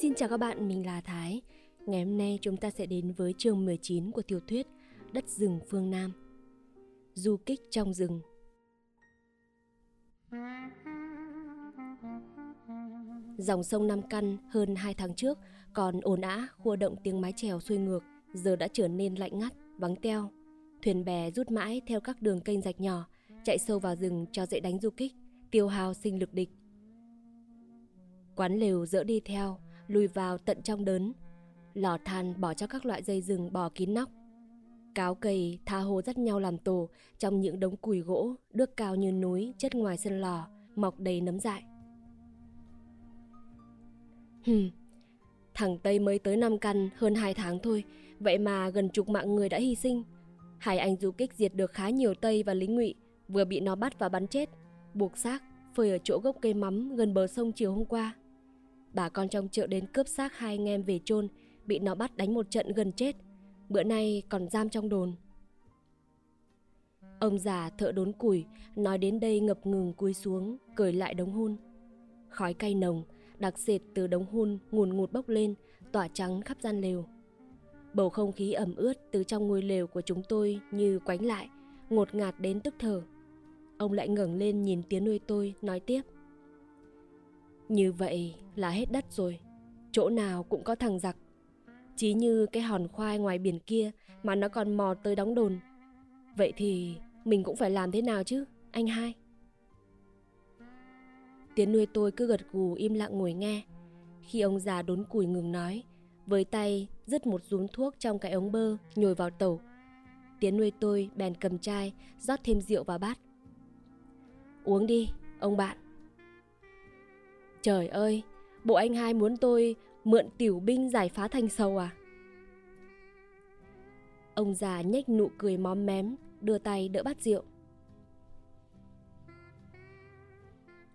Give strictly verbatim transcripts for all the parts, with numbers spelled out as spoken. Xin chào các bạn, mình là Thái. Ngày hôm nay chúng ta sẽ đến với chương mười chín của tiểu thuyết Đất rừng phương Nam. Du kích trong rừng. Dòng sông Năm Căn hơn hai tháng trước còn ồn ào khua động tiếng mái chèo xuôi ngược, giờ đã trở nên lạnh ngắt, vắng teo. Thuyền bè rút mãi theo các đường kênh rạch nhỏ, chạy sâu vào rừng cho dễ đánh du kích, tiêu hao sinh lực địch. Quán lều dỡ đi theo, lùi vào tận trong đớn. Lò than bỏ cho các loại dây rừng bò kín nóc. Cáo cầy tha hồ dắt nhau làm tổ trong những đống cùi gỗ, đước cao như núi, chất ngoài sân lò, mọc đầy nấm dại. Hừm, thằng Tây mới tới Năm Căn hơn hai tháng thôi, vậy mà gần chục mạng người đã hy sinh. Hải anh du kích diệt được khá nhiều Tây và lính Ngụy, vừa bị nó bắt và bắn chết, buộc xác phơi ở chỗ gốc cây mắm gần bờ sông chiều hôm qua. Bà con trong chợ đến cướp xác hai anh em về chôn, bị nó bắt đánh một trận gần chết, bữa nay còn giam trong đồn. Ông già thợ đốn củi nói đến đây ngập ngừng cúi xuống, cởi lại đống hun. Khói cay nồng, đặc sệt từ đống hun ngùn ngụt bốc lên, tỏa trắng khắp gian lều. Bầu không khí ẩm ướt từ trong ngôi lều của chúng tôi như quánh lại, ngột ngạt đến tức thở. Ông lại ngẩng lên nhìn tía nuôi tôi, nói tiếp. Như vậy là hết đất rồi, chỗ nào cũng có thằng giặc. Chí như cái hòn khoai ngoài biển kia mà nó còn mò tới đóng đồn. Vậy thì mình cũng phải làm thế nào chứ, anh hai? Tía nuôi tôi cứ gật gù im lặng ngồi nghe. Khi ông già đốn củi ngừng nói, với tay rứt một dúm thuốc trong cái ống bơ nhồi vào tẩu. Tía nuôi tôi bèn cầm chai, rót thêm rượu vào bát. Uống đi, ông bạn. Trời ơi, bộ anh hai muốn tôi mượn tiểu binh giải phá thành sầu à? Ông già nhếch nụ cười móm mém, đưa tay đỡ bát rượu.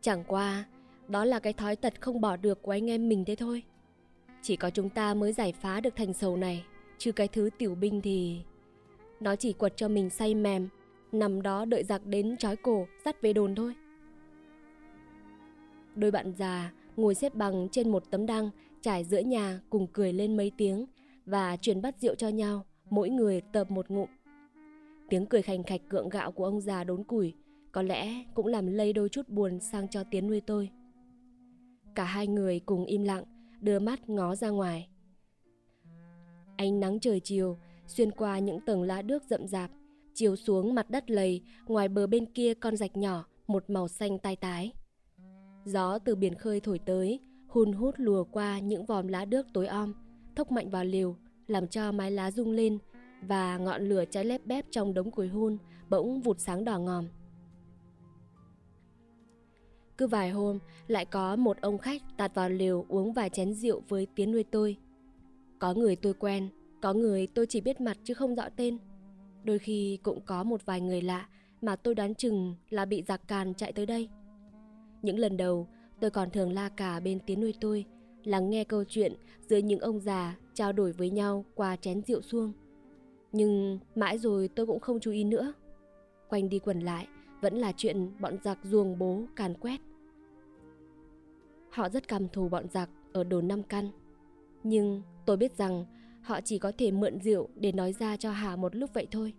Chẳng qua, đó là cái thói tật không bỏ được của anh em mình thế thôi. Chỉ có chúng ta mới giải phá được thành sầu này, chứ cái thứ tiểu binh thì... Nó chỉ quật cho mình say mềm, nằm đó đợi giặc đến trói cổ, dắt về đồn thôi. Đôi bạn già ngồi xếp bằng trên một tấm đăng trải giữa nhà, cùng cười lên mấy tiếng và truyền bát rượu cho nhau, mỗi người tợp một ngụm. Tiếng cười khành khạch cượng gạo của ông già đốn củi có lẽ cũng làm lây đôi chút buồn sang cho tiếng nuôi tôi. Cả hai người cùng im lặng, đưa mắt ngó ra ngoài. Ánh nắng trời chiều xuyên qua những tầng lá đước rậm rạp, chiếu xuống mặt đất lầy, ngoài bờ bên kia con rạch nhỏ một màu xanh tai tái. Gió từ biển khơi thổi tới, hun hút lùa qua những vòm lá đước tối om, thốc mạnh vào lều, làm cho mái lá rung lên, và ngọn lửa cháy lép bép trong đống củi hun bỗng vụt sáng đỏ ngòm. Cứ vài hôm lại có một ông khách tạt vào lều uống vài chén rượu với tía nuôi tôi. Có người tôi quen, có người tôi chỉ biết mặt chứ không rõ tên. Đôi khi cũng có một vài người lạ mà tôi đoán chừng là bị giặc càn chạy tới đây. Những lần đầu tôi còn thường la cà bên tía nuôi tôi, lắng nghe câu chuyện giữa những ông già trao đổi với nhau qua chén rượu suông. Nhưng mãi rồi tôi cũng không chú ý nữa. Quanh đi quẩn lại vẫn là chuyện bọn giặc ruồng bố càn quét. Họ rất căm thù bọn giặc ở đồn Năm Căn, nhưng tôi biết rằng họ chỉ có thể mượn rượu để nói ra cho hà một lúc vậy thôi.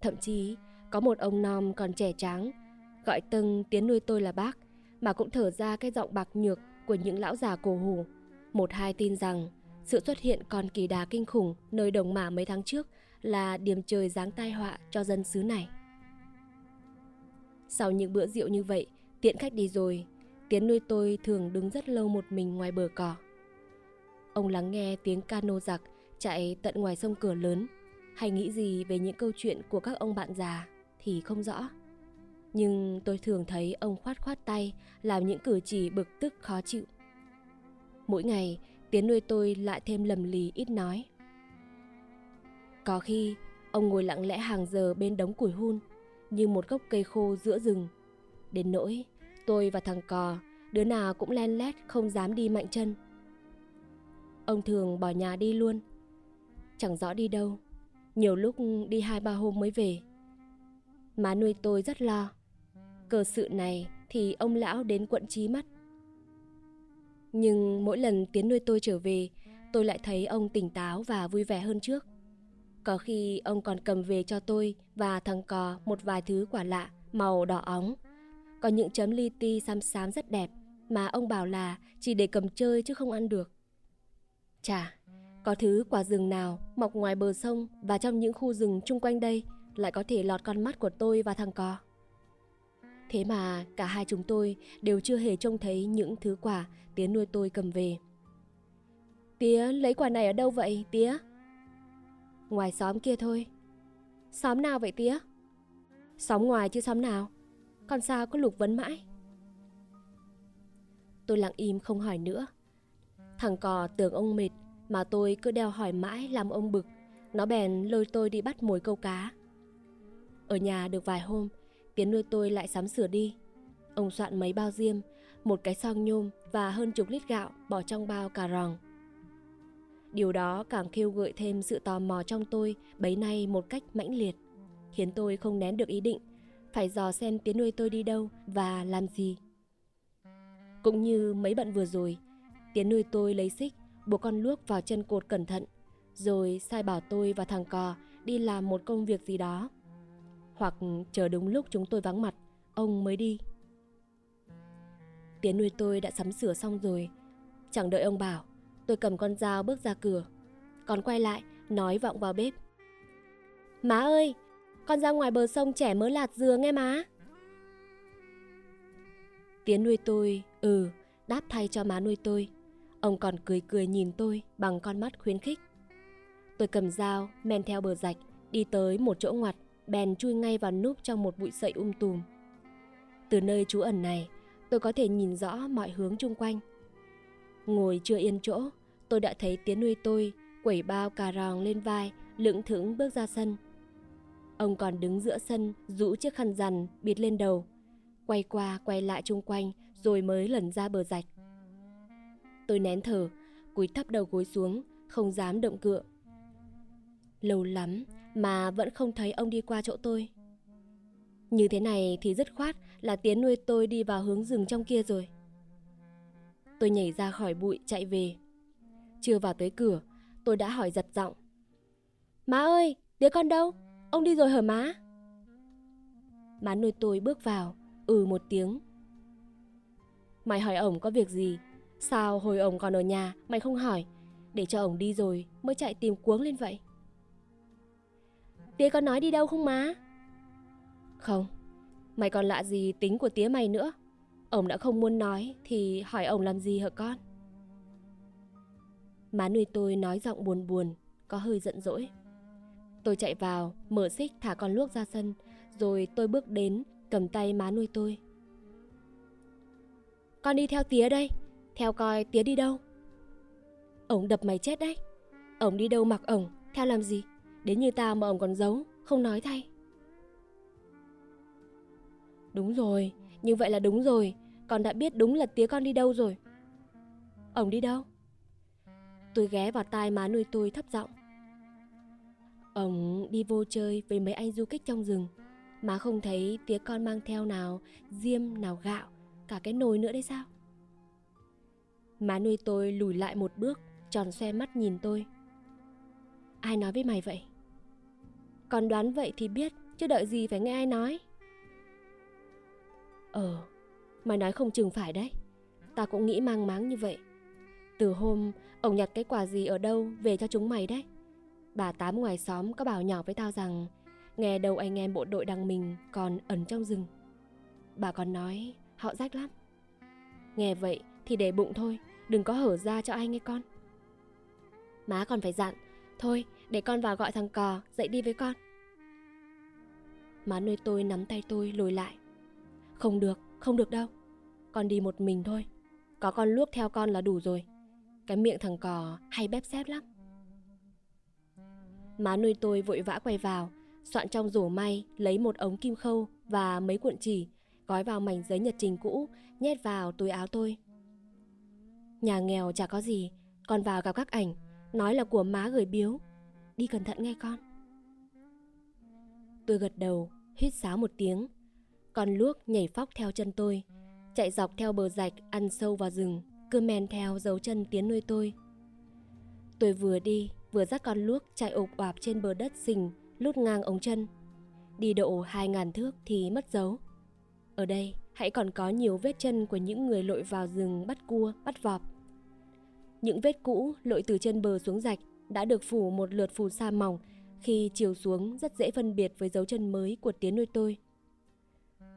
Thậm chí có một ông nom còn trẻ tráng, gọi từng tiếng nuôi tôi là bác, mà cũng thở ra cái giọng bạc nhược của những lão già cổ hủ. Một hai tin rằng sự xuất hiện con kỳ đà kinh khủng nơi Đồng Mả mấy tháng trước là điềm trời giáng tai họa cho dân xứ này. Sau những bữa rượu như vậy, tiễn khách đi rồi, tiếng nuôi tôi thường đứng rất lâu một mình ngoài bờ cỏ. Ông lắng nghe tiếng cano giặc chạy tận ngoài sông cửa lớn, hay nghĩ gì về những câu chuyện của các ông bạn già thì không rõ. Nhưng tôi thường thấy ông khoát khoát tay, làm những cử chỉ bực tức khó chịu. Mỗi ngày, tiếng nuôi tôi lại thêm lầm lì ít nói. Có khi, ông ngồi lặng lẽ hàng giờ bên đống củi hun, như một gốc cây khô giữa rừng. Đến nỗi, tôi và thằng cò, đứa nào cũng len lét không dám đi mạnh chân. Ông thường bỏ nhà đi luôn, chẳng rõ đi đâu, nhiều lúc đi hai ba hôm mới về. Má nuôi tôi rất lo, cờ sự này thì ông lão đến quận chí mất. Nhưng mỗi lần Tiến nuôi tôi trở về, tôi lại thấy ông tỉnh táo và vui vẻ hơn trước. Có khi ông còn cầm về cho tôi và thằng Cò một vài thứ quả lạ màu đỏ óng. Có những chấm li ti xám xám rất đẹp mà ông bảo là chỉ để cầm chơi chứ không ăn được. Chà, có thứ quả rừng nào mọc ngoài bờ sông và trong những khu rừng chung quanh đây lại có thể lọt con mắt của tôi và thằng Cò. Thế mà cả hai chúng tôi đều chưa hề trông thấy những thứ quả Tía nuôi tôi cầm về. Tía lấy quả này ở đâu vậy Tía? Ngoài xóm kia thôi. Xóm nào vậy Tía? Xóm ngoài chứ xóm nào. Con sao cứ lục vấn mãi? Tôi lặng im không hỏi nữa. Thằng Cò tưởng ông mệt mà tôi cứ đeo hỏi mãi làm ông bực. Nó bèn lôi tôi đi bắt mồi câu cá. Ở nhà được vài hôm, Tiến nuôi tôi lại sắm sửa đi. Ông soạn mấy bao diêm, một cái son nhôm và hơn chục lít gạo bỏ trong bao cà ròng. Điều đó càng khêu gợi thêm sự tò mò trong tôi bấy nay một cách mãnh liệt, khiến tôi không nén được ý định phải dò xem Tiến nuôi tôi đi đâu và làm gì. Cũng như mấy bận vừa rồi, Tiến nuôi tôi lấy xích buộc con luốc vào chân cột cẩn thận, rồi sai bảo tôi và thằng Cò đi làm một công việc gì đó, hoặc chờ đúng lúc chúng tôi vắng mặt, ông mới đi. Tiến nuôi tôi đã sắm sửa xong rồi. Chẳng đợi ông bảo, tôi cầm con dao bước ra cửa. Còn quay lại, nói vọng vào bếp: Má ơi, con ra ngoài bờ sông chẻ mớ lạt dừa nghe má. Tiến nuôi tôi, ừ, đáp thay cho má nuôi tôi. Ông còn cười cười nhìn tôi bằng con mắt khuyến khích. Tôi cầm dao, men theo bờ rạch, đi tới một chỗ ngoặt, bèn chui ngay vào núp trong một bụi sậy um tùm. Từ nơi trú ẩn này, tôi có thể nhìn rõ mọi hướng chung quanh. Ngồi chưa yên chỗ, tôi đã thấy Tiến nuôi tôi quẩy bao cà ròng lên vai, lững thững bước ra sân. Ông còn đứng giữa sân, rũ chiếc khăn rằn bịt lên đầu, quay qua quay lại chung quanh rồi mới lẩn ra bờ rạch. Tôi nén thở, cúi thấp đầu gối xuống, không dám động cựa. Lâu lắm mà vẫn không thấy ông đi qua chỗ tôi. Như thế này thì dứt khoát là Tiến nuôi tôi đi vào hướng rừng trong kia rồi. Tôi nhảy ra khỏi bụi chạy về. Chưa vào tới cửa, tôi đã hỏi giật giọng: Má ơi, Tía con đâu? Ông đi rồi hả má? Má nuôi tôi bước vào, ừ một tiếng: Mày hỏi ổng có việc gì? Sao hồi ổng còn ở nhà mày không hỏi, để cho ổng đi rồi mới chạy tìm cuống lên vậy? Tía có nói đi đâu không má? Không, mày còn lạ gì tính của Tía mày nữa. Ổng đã không muốn nói thì hỏi ổng làm gì hả con? Má nuôi tôi nói giọng buồn buồn, có hơi giận dỗi. Tôi chạy vào, mở xích thả con luốc ra sân, rồi tôi bước đến, cầm tay má nuôi tôi: Con đi theo Tía đây, theo coi Tía đi đâu. Ổng đập mày chết đấy. Ổng đi đâu mặc ổng, theo làm gì? Đến như tao mà ổng còn giấu, không nói thay. Đúng rồi, như vậy là đúng rồi. Con đã biết đúng là Tía con đi đâu rồi. Ổng đi đâu? Tôi ghé vào tai má nuôi tôi thấp giọng: Ổng đi vô chơi với mấy anh du kích trong rừng. Má không thấy Tía con mang theo nào diêm nào gạo, cả cái nồi nữa đấy sao? Má nuôi tôi lùi lại một bước, tròn xoe mắt nhìn tôi: Ai nói với mày vậy? Con đoán vậy thì biết, chứ đợi gì phải nghe ai nói. Ờ, mày nói không chừng phải đấy. Tao cũng nghĩ mang máng như vậy. Từ hôm ổng nhặt cái quả gì ở đâu về cho chúng mày đấy. Bà Tám ngoài xóm có bảo nhỏ với tao rằng nghe đầu anh em bộ đội đằng mình còn ẩn trong rừng. Bà còn nói họ rách lắm. Nghe vậy thì để bụng thôi, đừng có hở ra cho ai nghe con. Má còn phải dặn: Thôi, để con vào gọi thằng Cò, dậy đi với con. Má nuôi tôi nắm tay tôi lùi lại: Không được, không được đâu. Con đi một mình thôi. Có con luốc theo con là đủ rồi. Cái miệng thằng Cò hay bép xép lắm. Má nuôi tôi vội vã quay vào, soạn trong rổ may lấy một ống kim khâu và mấy cuộn chỉ, gói vào mảnh giấy nhật trình cũ, nhét vào túi áo tôi: Nhà nghèo chả có gì, con vào gặp các ảnh, nói là của má gửi biếu. Đi cẩn thận nghe con. Tôi gật đầu, hít sáo một tiếng. Con luốc nhảy phóc theo chân tôi, chạy dọc theo bờ rạch ăn sâu vào rừng, cứ men theo dấu chân tiến nuôi tôi. Tôi vừa đi, vừa dắt con luốc chạy ộp oạp trên bờ đất sình, lút ngang ống chân. Đi độ hai ngàn thước thì mất dấu. Ở đây, hãy còn có nhiều vết chân của những người lội vào rừng bắt cua, bắt vọp. Những vết cũ lội từ trên bờ xuống rạch đã được phủ một lượt phù sa mỏng, khi chiều xuống rất dễ phân biệt với dấu chân mới của tiến nuôi tôi.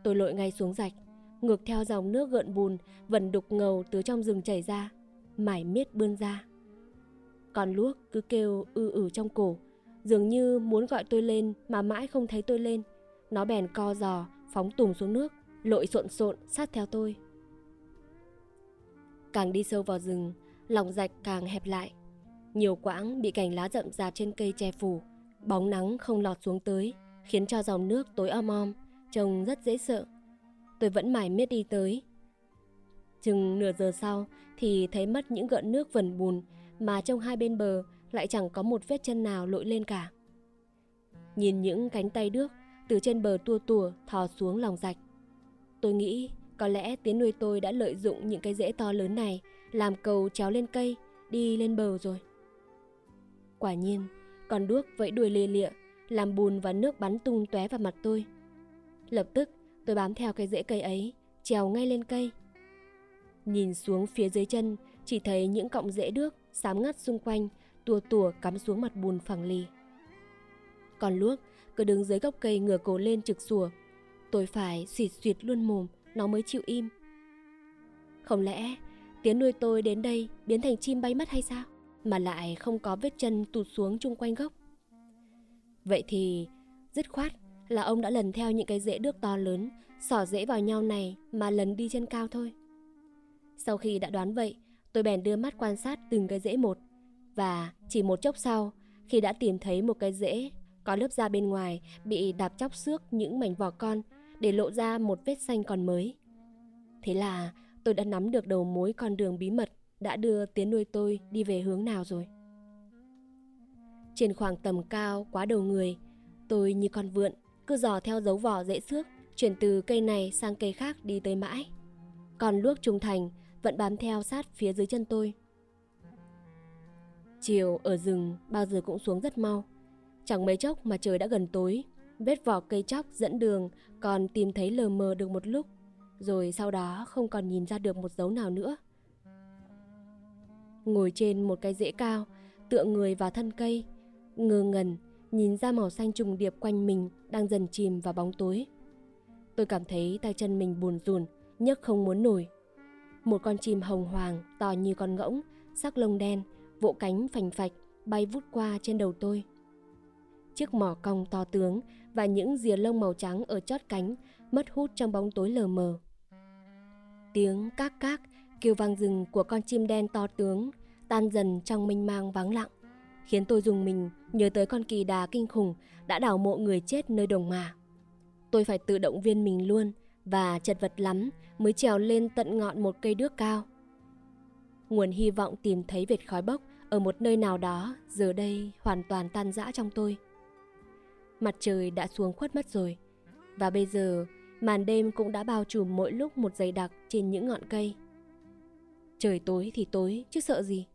Tôi lội ngay xuống rạch, ngược theo dòng nước gợn bùn, vần đục ngầu từ trong rừng chảy ra, mải miết bươn ra. Con luốc cứ kêu ư ử trong cổ, dường như muốn gọi tôi lên mà mãi không thấy tôi lên. Nó bèn co giò, phóng tùm xuống nước, lội xộn xộn sát theo tôi. Càng đi sâu vào rừng, lòng rạch càng hẹp lại. Nhiều quãng bị cành lá rậm rạp trên cây che phủ, bóng nắng không lọt xuống tới, khiến cho dòng nước tối om om, trông rất dễ sợ. Tôi vẫn mải miết đi tới. Chừng nửa giờ sau thì thấy mất những gợn nước vần bùn, mà trong hai bên bờ lại chẳng có một vết chân nào lội lên cả. Nhìn những cánh tay đước từ trên bờ tua tủa thò xuống lòng rạch, tôi nghĩ có lẽ tiến nuôi tôi đã lợi dụng những cái rễ to lớn này làm cầu trèo lên cây, đi lên bờ rồi. Quả nhiên, con đuốc vẫy đuôi lê lịa, làm bùn và nước bắn tung tóe vào mặt tôi. Lập tức tôi bám theo cái rễ cây ấy, trèo ngay lên cây. Nhìn xuống phía dưới chân, chỉ thấy những cọng rễ đuốc xám ngắt xung quanh, tua tủa cắm xuống mặt bùn phẳng lì. Con luốc cứ đứng dưới gốc cây ngửa cổ lên trực sủa. Tôi phải xịt xịt luôn mồm, nó mới chịu im. Không lẽ tiến nuôi tôi đến đây biến thành chim bay mất hay sao? Mà lại không có vết chân tụt xuống chung quanh gốc. Vậy thì dứt khoát là ông đã lần theo những cái rễ đước to lớn, xỏ rễ vào nhau này mà lần đi trên cao thôi. Sau khi đã đoán vậy, tôi bèn đưa mắt quan sát từng cái rễ một. Và chỉ một chốc sau, khi đã tìm thấy một cái rễ có lớp da bên ngoài bị đạp chóc xước những mảnh vỏ con, để lộ ra một vết xanh còn mới. Thế là tôi đã nắm được đầu mối con đường bí mật đã đưa tiến nuôi tôi đi về hướng nào rồi. Trên khoảng tầm cao quá đầu người, tôi như con vượn cứ dò theo dấu vỏ rễ xước, chuyển từ cây này sang cây khác đi tới mãi. Còn luốc trung thành vẫn bám theo sát phía dưới chân tôi. Chiều ở rừng bao giờ cũng xuống rất mau. Chẳng mấy chốc mà trời đã gần tối. Vết vỏ cây chóc dẫn đường còn tìm thấy lờ mờ được một lúc, rồi sau đó không còn nhìn ra được một dấu nào nữa. Ngồi trên một cái rễ cao, tựa người vào thân cây, ngơ ngẩn nhìn ra màu xanh trùng điệp quanh mình đang dần chìm vào bóng tối. Tôi cảm thấy tay chân mình buồn rùn, nhấc không muốn nổi. Một con chim hồng hoàng to như con ngỗng, sắc lông đen, vỗ cánh phành phạch bay vút qua trên đầu tôi. Chiếc mỏ cong to tướng và những rìa lông màu trắng ở chót cánh mất hút trong bóng tối lờ mờ. Tiếng các các kêu vang rừng của con chim đen to tướng tan dần trong mênh mang vắng lặng, khiến tôi rùng mình nhớ tới con kỳ đà kinh khủng đã đào mộ người chết nơi đồng mà. Tôi phải tự động viên mình luôn, và chật vật lắm mới trèo lên tận ngọn một cây đước cao. Nguồn hy vọng tìm thấy vệt khói bốc ở một nơi nào đó giờ đây hoàn toàn tan rã trong tôi. Mặt trời đã xuống khuất mất rồi, và bây giờ màn đêm cũng đã bao trùm mỗi lúc một dày đặc trên những ngọn cây. Trời tối thì tối chứ sợ gì,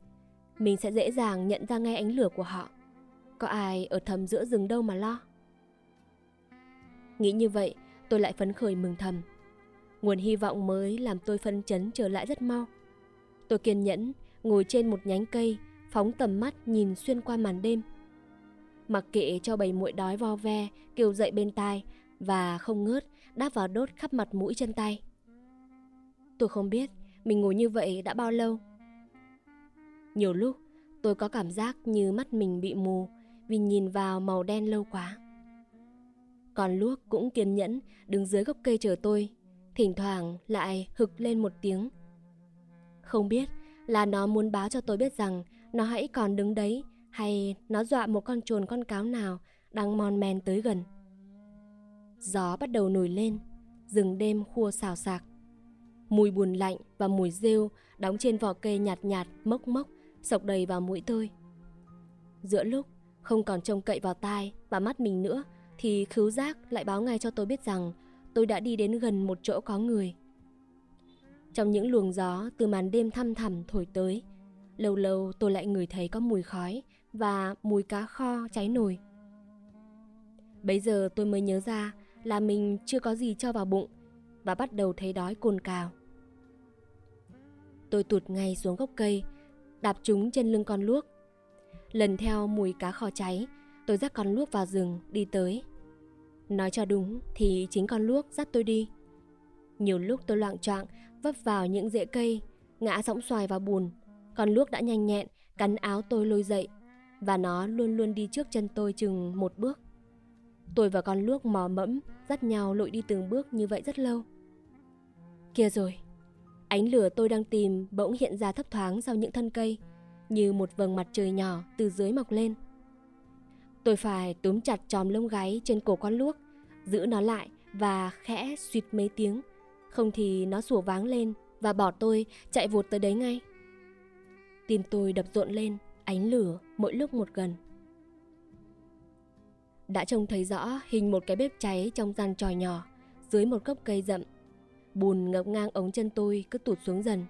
mình sẽ dễ dàng nhận ra ngay ánh lửa của họ. Có ai ở thầm giữa rừng đâu mà lo. Nghĩ như vậy, tôi lại phấn khởi mừng thầm. Nguồn hy vọng mới làm tôi phấn chấn trở lại rất mau. Tôi kiên nhẫn ngồi trên một nhánh cây, phóng tầm mắt nhìn xuyên qua màn đêm. Mặc kệ cho bầy muỗi đói vo ve kêu dậy bên tai và không ngớt đáp vào đốt khắp mặt mũi chân tay. Tôi không biết mình ngồi như vậy đã bao lâu. Nhiều lúc tôi có cảm giác như mắt mình bị mù vì nhìn vào màu đen lâu quá. Còn luốc cũng kiên nhẫn đứng dưới gốc cây chờ tôi, thỉnh thoảng lại hực lên một tiếng. Không biết là nó muốn báo cho tôi biết rằng nó hãy còn đứng đấy, hay nó dọa một con chồn con cáo nào đang mon men tới gần. Gió bắt đầu nổi lên, rừng đêm khua xào xạc. Mùi bùn lạnh và mùi rêu đóng trên vỏ cây nhạt nhạt mốc mốc xộc đầy vào mũi tôi. Giữa lúc không còn trông cậy vào tai và mắt mình nữa thì khứu giác lại báo ngay cho tôi biết rằng tôi đã đi đến gần một chỗ có người. Trong những luồng gió từ màn đêm thăm thẳm thổi tới, lâu lâu tôi lại ngửi thấy có mùi khói và mùi cá kho cháy nồi. Bấy giờ tôi mới nhớ ra là mình chưa có gì cho vào bụng và bắt đầu thấy đói cồn cào. Tôi tụt ngay xuống gốc cây, đạp trúng trên lưng con luốc. Lần theo mùi cá kho cháy, tôi dắt con luốc vào rừng đi tới. Nói cho đúng thì chính con luốc dắt tôi đi. Nhiều lúc tôi loạng choạng vấp vào những rễ cây, ngã sõng xoài vào bùn. Con luốc đã nhanh nhẹn cắn áo tôi lôi dậy, và nó luôn luôn đi trước chân tôi chừng một bước. Tôi và con luốc mò mẫm dắt nhau lội đi từng bước như vậy rất lâu. Kia rồi, ánh lửa tôi đang tìm bỗng hiện ra thấp thoáng sau những thân cây, như một vầng mặt trời nhỏ từ dưới mọc lên. Tôi phải túm chặt chòm lông gáy trên cổ con luốc, giữ nó lại và khẽ suýt mấy tiếng, không thì nó sủa váng lên và bỏ tôi chạy vụt tới đấy ngay. Tim tôi đập rộn lên, ánh lửa mỗi lúc một gần. Đã trông thấy rõ hình một cái bếp cháy trong gian tròi nhỏ dưới một gốc cây rậm. Bùn ngập ngang ống chân tôi cứ tụt xuống dần.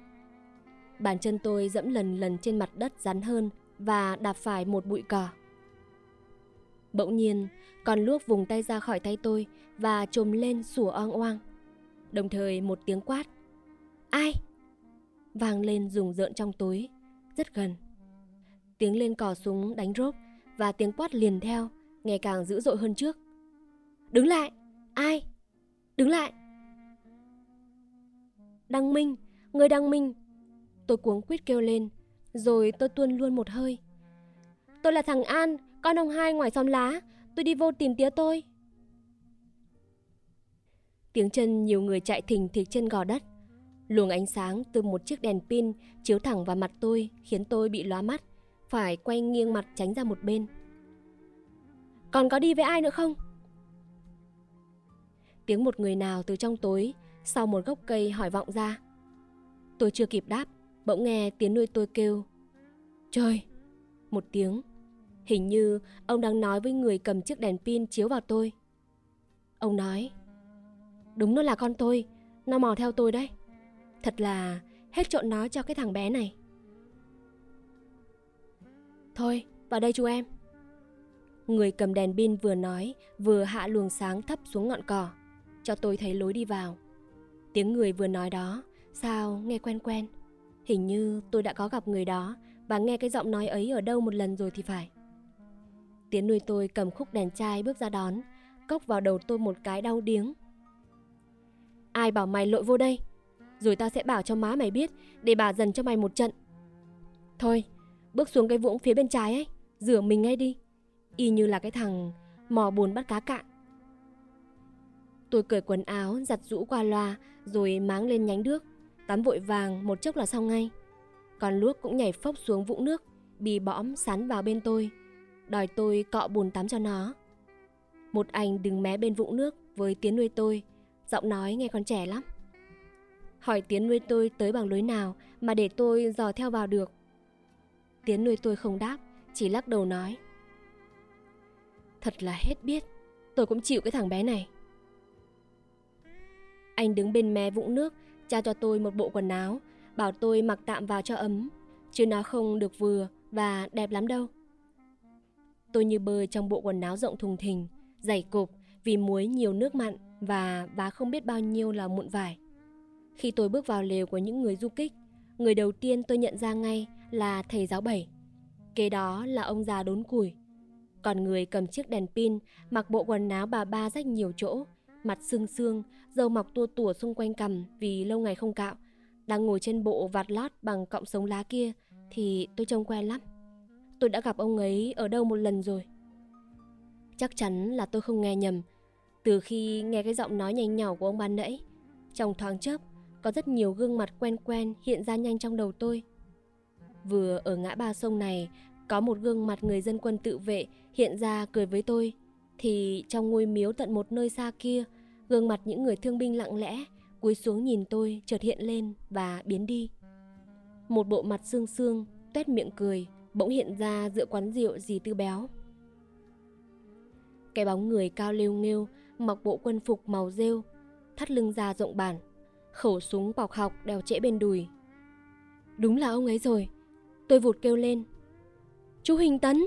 Bàn chân tôi dẫm lần lần trên mặt đất rắn hơn và đạp phải một bụi cỏ. Bỗng nhiên, con luốc vùng tay ra khỏi tay tôi và chồm lên sủa oang oang. Đồng thời một tiếng quát "Ai?" vang lên rùng rợn trong tối, rất gần. Tiếng lên cò súng đánh rốp và tiếng quát liền theo, ngày càng dữ dội hơn trước. "Đứng lại! Ai? Đứng lại!" "Đăng Minh! Người Đăng Minh!" Tôi cuống quýt kêu lên, rồi tôi tuôn luôn một hơi. "Tôi là thằng An, con ông Hai ngoài xóm lá. Tôi đi vô tìm tía tôi." Tiếng chân nhiều người chạy thình thịch trên gò đất. Luồng ánh sáng từ một chiếc đèn pin chiếu thẳng vào mặt tôi khiến tôi bị lóa mắt, phải quay nghiêng mặt tránh ra một bên. "Còn có đi với ai nữa không?" Tiếng một người nào từ trong tối sau một gốc cây hỏi vọng ra. Tôi chưa kịp đáp, bỗng nghe tiếng nuôi tôi kêu "Trời!" một tiếng. Hình như ông đang nói với người cầm chiếc đèn pin chiếu vào tôi. Ông nói: "Đúng nó là con tôi, nó mò theo tôi đấy. Thật là hết trộn nó cho cái thằng bé này." "Thôi, vào đây chú em." Người cầm đèn pin vừa nói vừa hạ luồng sáng thấp xuống ngọn cỏ, cho tôi thấy lối đi vào. Tiếng người vừa nói đó sao nghe quen quen. Hình như tôi đã có gặp người đó và nghe cái giọng nói ấy ở đâu một lần rồi thì phải. Tiến nuôi tôi cầm khúc đèn chai bước ra đón, cốc vào đầu tôi một cái đau điếng. "Ai bảo mày lội vô đây? Rồi tao sẽ bảo cho má mày biết, để bà dần cho mày một trận. Thôi, bước xuống cái vũng phía bên trái ấy, rửa mình ngay đi. Y như là cái thằng mò bùn bắt cá cạn." Tôi cởi quần áo, giặt rũ qua loa, rồi máng lên nhánh nước. Tắm vội vàng một chốc là xong ngay. Con luốc cũng nhảy phốc xuống vũng nước, bì bõm sắn vào bên tôi, đòi tôi cọ bùn tắm cho nó. Một anh đứng mé bên vũng nước với tiếng nuôi tôi, giọng nói nghe còn trẻ lắm. Hỏi tiếng nuôi tôi tới bằng lối nào mà để tôi dò theo vào được. Tiếng nuôi tôi không đáp, chỉ lắc đầu nói: "Thật là hết biết, tôi cũng chịu cái thằng bé này." Anh đứng bên mé vũng nước trao cho tôi một bộ quần áo, bảo tôi mặc tạm vào cho ấm, chứ nó không được vừa và đẹp lắm đâu. Tôi như bơi trong bộ quần áo rộng thùng thình, giày cộp vì muối nhiều nước mặn và vá không biết bao nhiêu là mụn vải. Khi tôi bước vào lều của những người du kích, người đầu tiên tôi nhận ra ngay là thầy giáo Bảy. Kế đó là ông già đốn củi. Còn người cầm chiếc đèn pin mặc bộ quần áo bà ba rách nhiều chỗ, mặt sương sương, râu mọc tua tủa xung quanh cằm vì lâu ngày không cạo, đang ngồi trên bộ vạt lót bằng cọng sống lá kia thì tôi trông quen lắm. Tôi đã gặp ông ấy ở đâu một lần rồi. Chắc chắn là tôi không nghe nhầm. Từ khi nghe cái giọng nói nhanh nhỏ của ông ban nãy, trong thoáng chớp có rất nhiều gương mặt quen quen hiện ra nhanh trong đầu tôi. Vừa ở ngã ba sông này có một gương mặt người dân quân tự vệ hiện ra cười với tôi, thì trong ngôi miếu tận một nơi xa kia, gương mặt những người thương binh lặng lẽ cúi xuống nhìn tôi chợt hiện lên và biến đi. Một bộ mặt sương sương tuét miệng cười bỗng hiện ra giữa quán rượu dì Tư Béo. Cái bóng người cao lêu nghêu mặc bộ quân phục màu rêu, thắt lưng da rộng bản, khẩu súng bọc học đeo trễ bên đùi. Đúng là ông ấy rồi, tôi vụt kêu lên. Chú Huỳnh Tấn!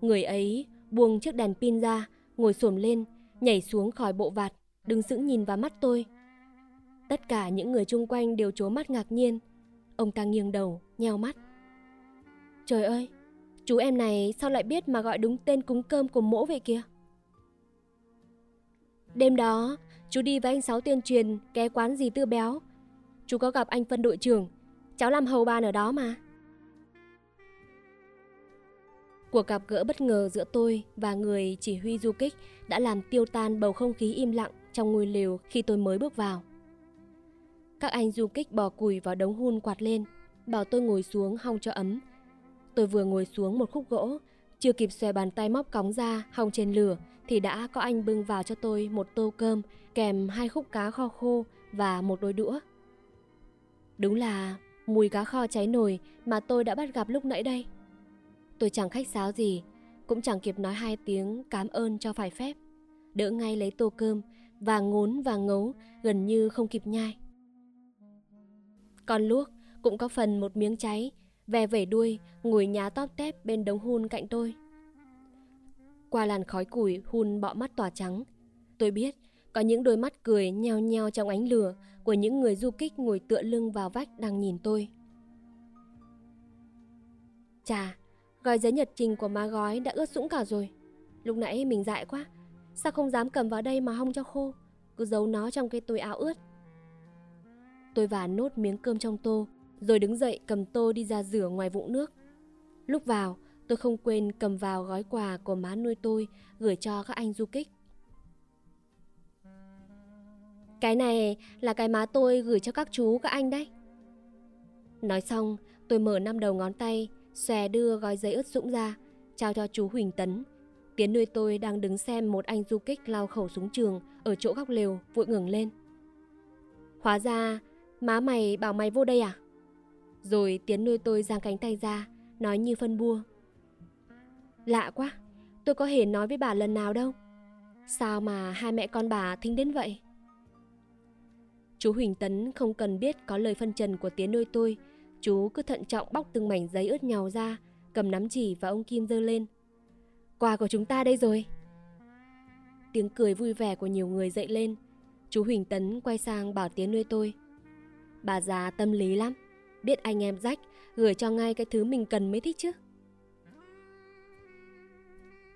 Người ấy buông chiếc đèn pin ra, ngồi xổm lên, nhảy xuống khỏi bộ vạt, đứng sững nhìn vào mắt tôi. Tất cả những người chung quanh đều trố mắt ngạc nhiên. Ông ta nghiêng đầu, nheo mắt. Trời ơi, chú em này sao lại biết mà gọi đúng tên cúng cơm của mỗ vậy kìa? Đêm đó, chú đi với anh Sáu tuyên truyền ké quán dì Tư Béo. Chú có gặp anh phân đội trưởng, cháu làm hầu ban ở đó mà. Cuộc gặp gỡ bất ngờ giữa tôi và người chỉ huy du kích đã làm tiêu tan bầu không khí im lặng trong ngôi lều khi tôi mới bước vào. Các anh du kích bò củi vào đống hun quạt lên, bảo tôi ngồi xuống hong cho ấm. Tôi vừa ngồi xuống một khúc gỗ, chưa kịp xòe bàn tay móc cóng ra hong trên lửa thì đã có anh bưng vào cho tôi một tô cơm kèm hai khúc cá kho khô và một đôi đũa. Đúng là mùi cá kho cháy nồi mà tôi đã bắt gặp lúc nãy đây. Tôi chẳng khách sáo gì, cũng chẳng kịp nói hai tiếng cảm ơn cho phải phép. Đỡ ngay lấy tô cơm và ngốn và ngấu gần như không kịp nhai. Con luốc cũng có phần một miếng cháy, ve vẩy đuôi, ngồi nhá tóp tép bên đống hun cạnh tôi. Qua làn khói củi, hun bọ mắt tỏa trắng. Tôi biết có những đôi mắt cười nheo nheo trong ánh lửa của những người du kích ngồi tựa lưng vào vách đang nhìn tôi. Chà, gói giấy nhật trình của má gói đã ướt sũng cả rồi. Lúc nãy mình dại quá, sao không dám cầm vào đây mà hong cho khô, cứ giấu nó trong cái túi áo ướt. Tôi vả nốt miếng cơm trong tô, rồi đứng dậy cầm tô đi ra rửa ngoài vũng nước. Lúc vào, tôi không quên cầm vào gói quà của má nuôi tôi gửi cho các anh du kích. Cái này là cái má tôi gửi cho các chú các anh đấy. Nói xong, tôi mở năm đầu ngón tay, xòe đưa gói giấy ướt sũng ra, trao cho chú Huỳnh Tấn. Tiến nuôi tôi đang đứng xem một anh du kích lao khẩu súng trường ở chỗ góc lều, vội ngẩng lên. Hóa ra, má mày bảo mày vô đây à? Rồi Tiến nuôi tôi giang cánh tay ra, nói như phân bua. Lạ quá, tôi có hề nói với bà lần nào đâu. Sao mà hai mẹ con bà thính đến vậy? Chú Huỳnh Tấn không cần biết có lời phân trần của Tiến nuôi tôi. Chú cứ thận trọng bóc từng mảnh giấy ướt nhàu ra, cầm nắm chỉ và ông kim giơ lên. Quà của chúng ta đây rồi. Tiếng cười vui vẻ của nhiều người dậy lên. Chú Huỳnh Tấn quay sang bảo Tiến nuôi tôi. Bà già tâm lý lắm, biết anh em rách, gửi cho ngay cái thứ mình cần mới thích chứ.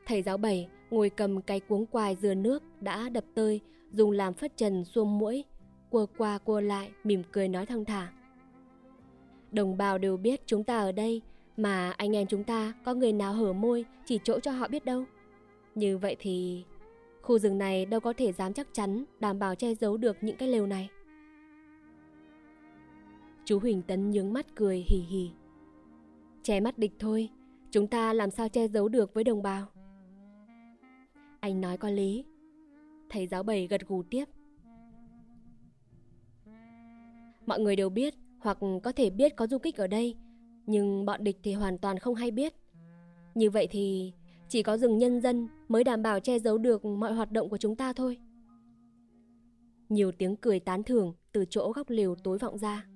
Thầy giáo Bảy ngồi cầm cái cuống quài dừa nước đã đập tơi, dùng làm phất trần xuông mũi, cua qua cua lại, mỉm cười nói thong thả. Đồng bào đều biết chúng ta ở đây, mà anh em chúng ta có người nào hở môi chỉ chỗ cho họ biết đâu. Như vậy thì khu rừng này đâu có thể dám chắc chắn đảm bảo che giấu được những cái lều này. Chú Huỳnh Tấn nhướng mắt cười hì hì. Che mắt địch thôi, chúng ta làm sao che giấu được với đồng bào. Anh nói có lý. Thầy giáo Bảy gật gù tiếp. Mọi người đều biết hoặc có thể biết có du kích ở đây, nhưng bọn địch thì hoàn toàn không hay biết. Như vậy thì chỉ có rừng nhân dân mới đảm bảo che giấu được mọi hoạt động của chúng ta thôi. Nhiều tiếng cười tán thưởng từ chỗ góc lều tối vọng ra.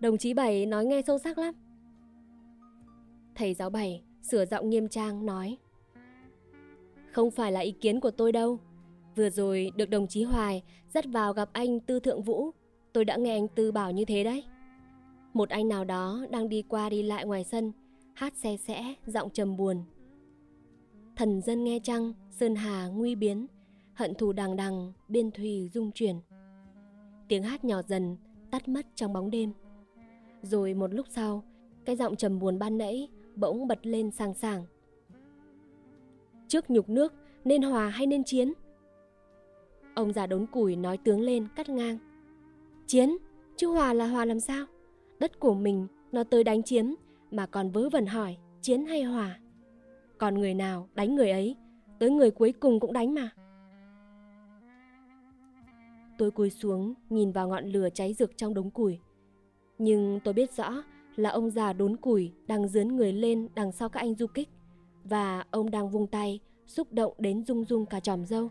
Đồng chí Bảy nói nghe sâu sắc lắm. Thầy giáo Bảy sửa giọng nghiêm trang nói. Không phải là ý kiến của tôi đâu. Vừa rồi được đồng chí Hoài dắt vào gặp anh Tư Thượng Vũ, tôi đã nghe anh Tư bảo như thế đấy. Một anh nào đó đang đi qua đi lại ngoài sân, hát xe xẽ, giọng trầm buồn. Thần dân nghe trăng, sơn hà nguy biến, hận thù đằng đằng, biên thùy rung chuyển. Tiếng hát nhỏ dần, tắt mất trong bóng đêm. Rồi một lúc sau, cái giọng trầm buồn ban nãy bỗng bật lên sàng sàng. Trước nhục nước, nên hòa hay nên chiến? Ông già đốn củi nói tướng lên cắt ngang. Chiến, chứ hòa là hòa làm sao? Đất của mình nó tới đánh chiếm mà còn vớ vẩn hỏi chiến hay hòa. Còn người nào đánh người ấy, tới người cuối cùng cũng đánh mà. Tôi cúi xuống nhìn vào ngọn lửa cháy rực trong đống củi. Nhưng tôi biết rõ là ông già đốn củi đang dướn người lên đằng sau các anh du kích. Và ông đang vung tay, xúc động đến rung rung cả chòm râu.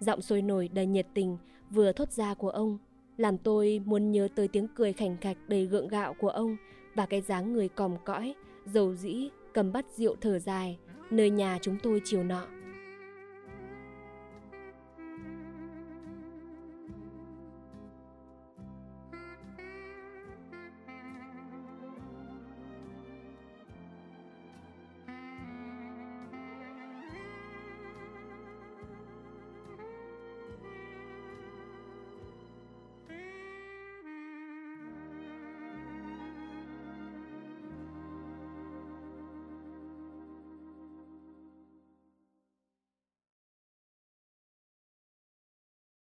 Giọng sôi nổi đầy nhiệt tình vừa thốt ra của ông làm tôi muốn nhớ tới tiếng cười khành khạch đầy gượng gạo của ông và cái dáng người còm cõi, dầu dĩ, cầm bát rượu thở dài nơi nhà chúng tôi chiều nọ.